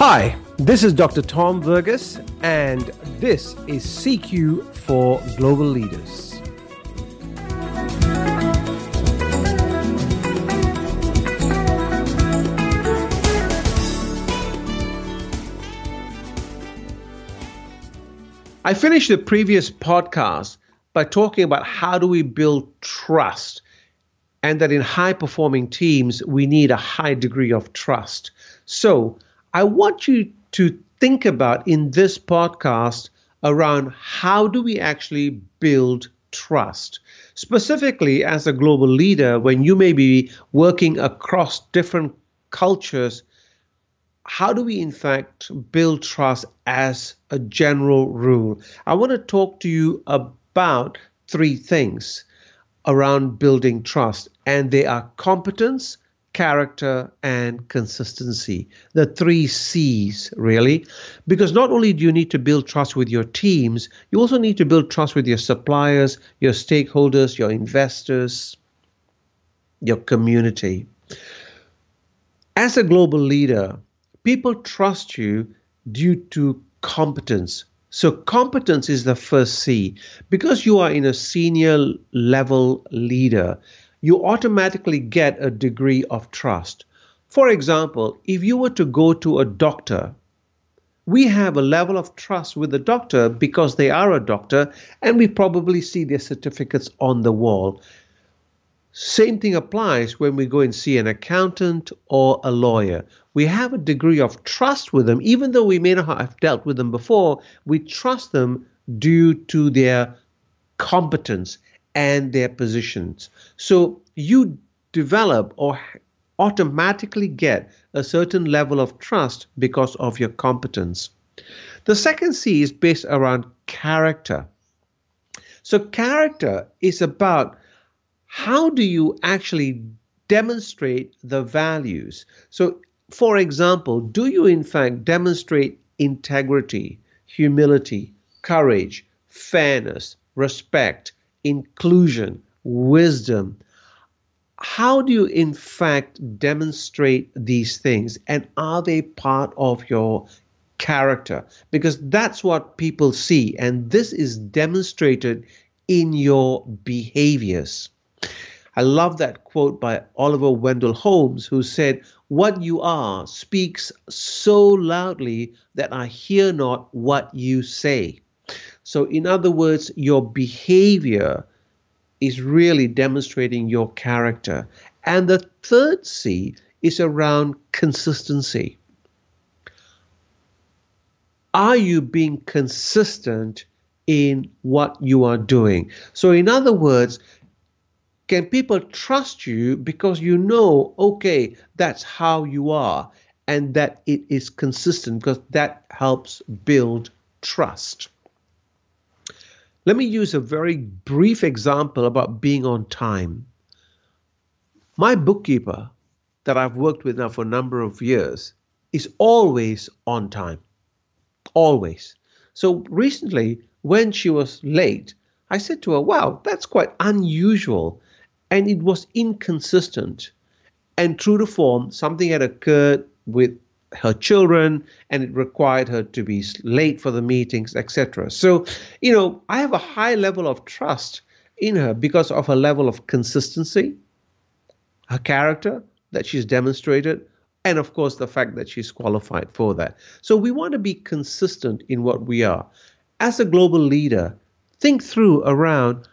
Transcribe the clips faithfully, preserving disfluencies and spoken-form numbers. Hi, this is Doctor Tom Vergas, and this is C Q for Global Leaders. I finished the previous podcast by talking about how do we build trust, and that in high-performing teams, we need a high degree of trust. So, I want you to think about in this podcast around how do we actually build trust. Specifically, as a global leader, when you may be working across different cultures, how do we in fact build trust as a general rule? I want to talk to you about three things around building trust, and they are competence, character, and consistency. The three C's, really, because not only do you need to build trust with your teams, you also need to build trust with your suppliers, your stakeholders, your investors, your community. As a global leader, people trust you due to competence. So competence is the first C. Because you are in a senior level leader, you automatically get a degree of trust. For example, if you were to go to a doctor, we have a level of trust with the doctor because they are a doctor, and we probably see their certificates on the wall. Same thing applies when we go and see an accountant or a lawyer. We have a degree of trust with them, even though we may not have dealt with them before. We trust them due to their competence and their positions. So you develop or automatically get a certain level of trust because of your competence. The second C is based around character. So character is about how do you actually demonstrate the values. So for example, do you in fact demonstrate integrity, humility, courage, fairness, respect, inclusion, wisdom? How do you in fact demonstrate these things, and are they part of your character? Because that's what people see, and this is demonstrated in your behaviors. I love that quote by Oliver Wendell Holmes, who said, "What you are speaks so loudly that I hear not what you say." So in other words, your behavior is really demonstrating your character. And the third C is around consistency. Are you being consistent in what you are doing? So in other words, can people trust you because you know, okay, that's how you are, and that it is consistent, because that helps build trust. Let me use a very brief example about being on time. My bookkeeper that I've worked with now for a number of years is always on time, always. So recently, when she was late, I said to her, wow, that's quite unusual. And it was inconsistent. And true to form, something had occurred with her children, and it required her to be late for the meetings, et cetera. So, you know, I have a high level of trust in her because of her level of consistency, her character that she's demonstrated, and of course, the fact that she's qualified for that. So we want to be consistent in what we are. As a global leader, think through around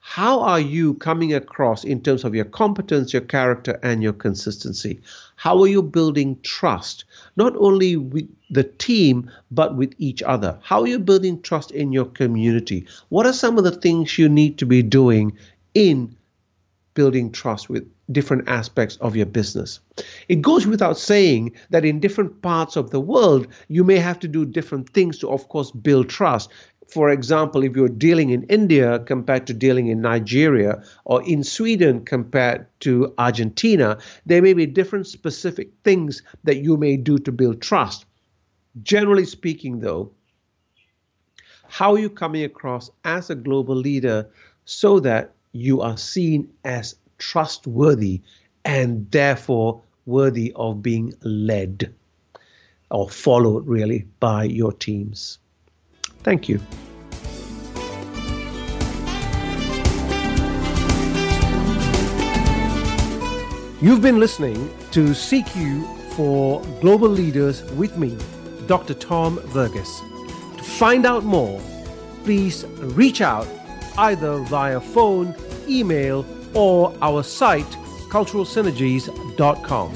how are you coming across in terms of your competence, your character, and your consistency? How are you building trust, not only with the team, but with each other? How are you building trust in your community? What are some of the things you need to be doing in building trust with different aspects of your business? It goes without saying that in different parts of the world, you may have to do different things to, of course, build trust. For example, if you're dealing in India compared to dealing in Nigeria, or in Sweden compared to Argentina, there may be different specific things that you may do to build trust. Generally speaking, though, how are you coming across as a global leader so that you are seen as trustworthy and therefore worthy of being led? or followed really by your teams. Thank you. You've been listening to C Q for Global Leaders with me, Doctor Tom Vergas. To find out more, please reach out either via phone, email, or our site, cultural synergies dot com.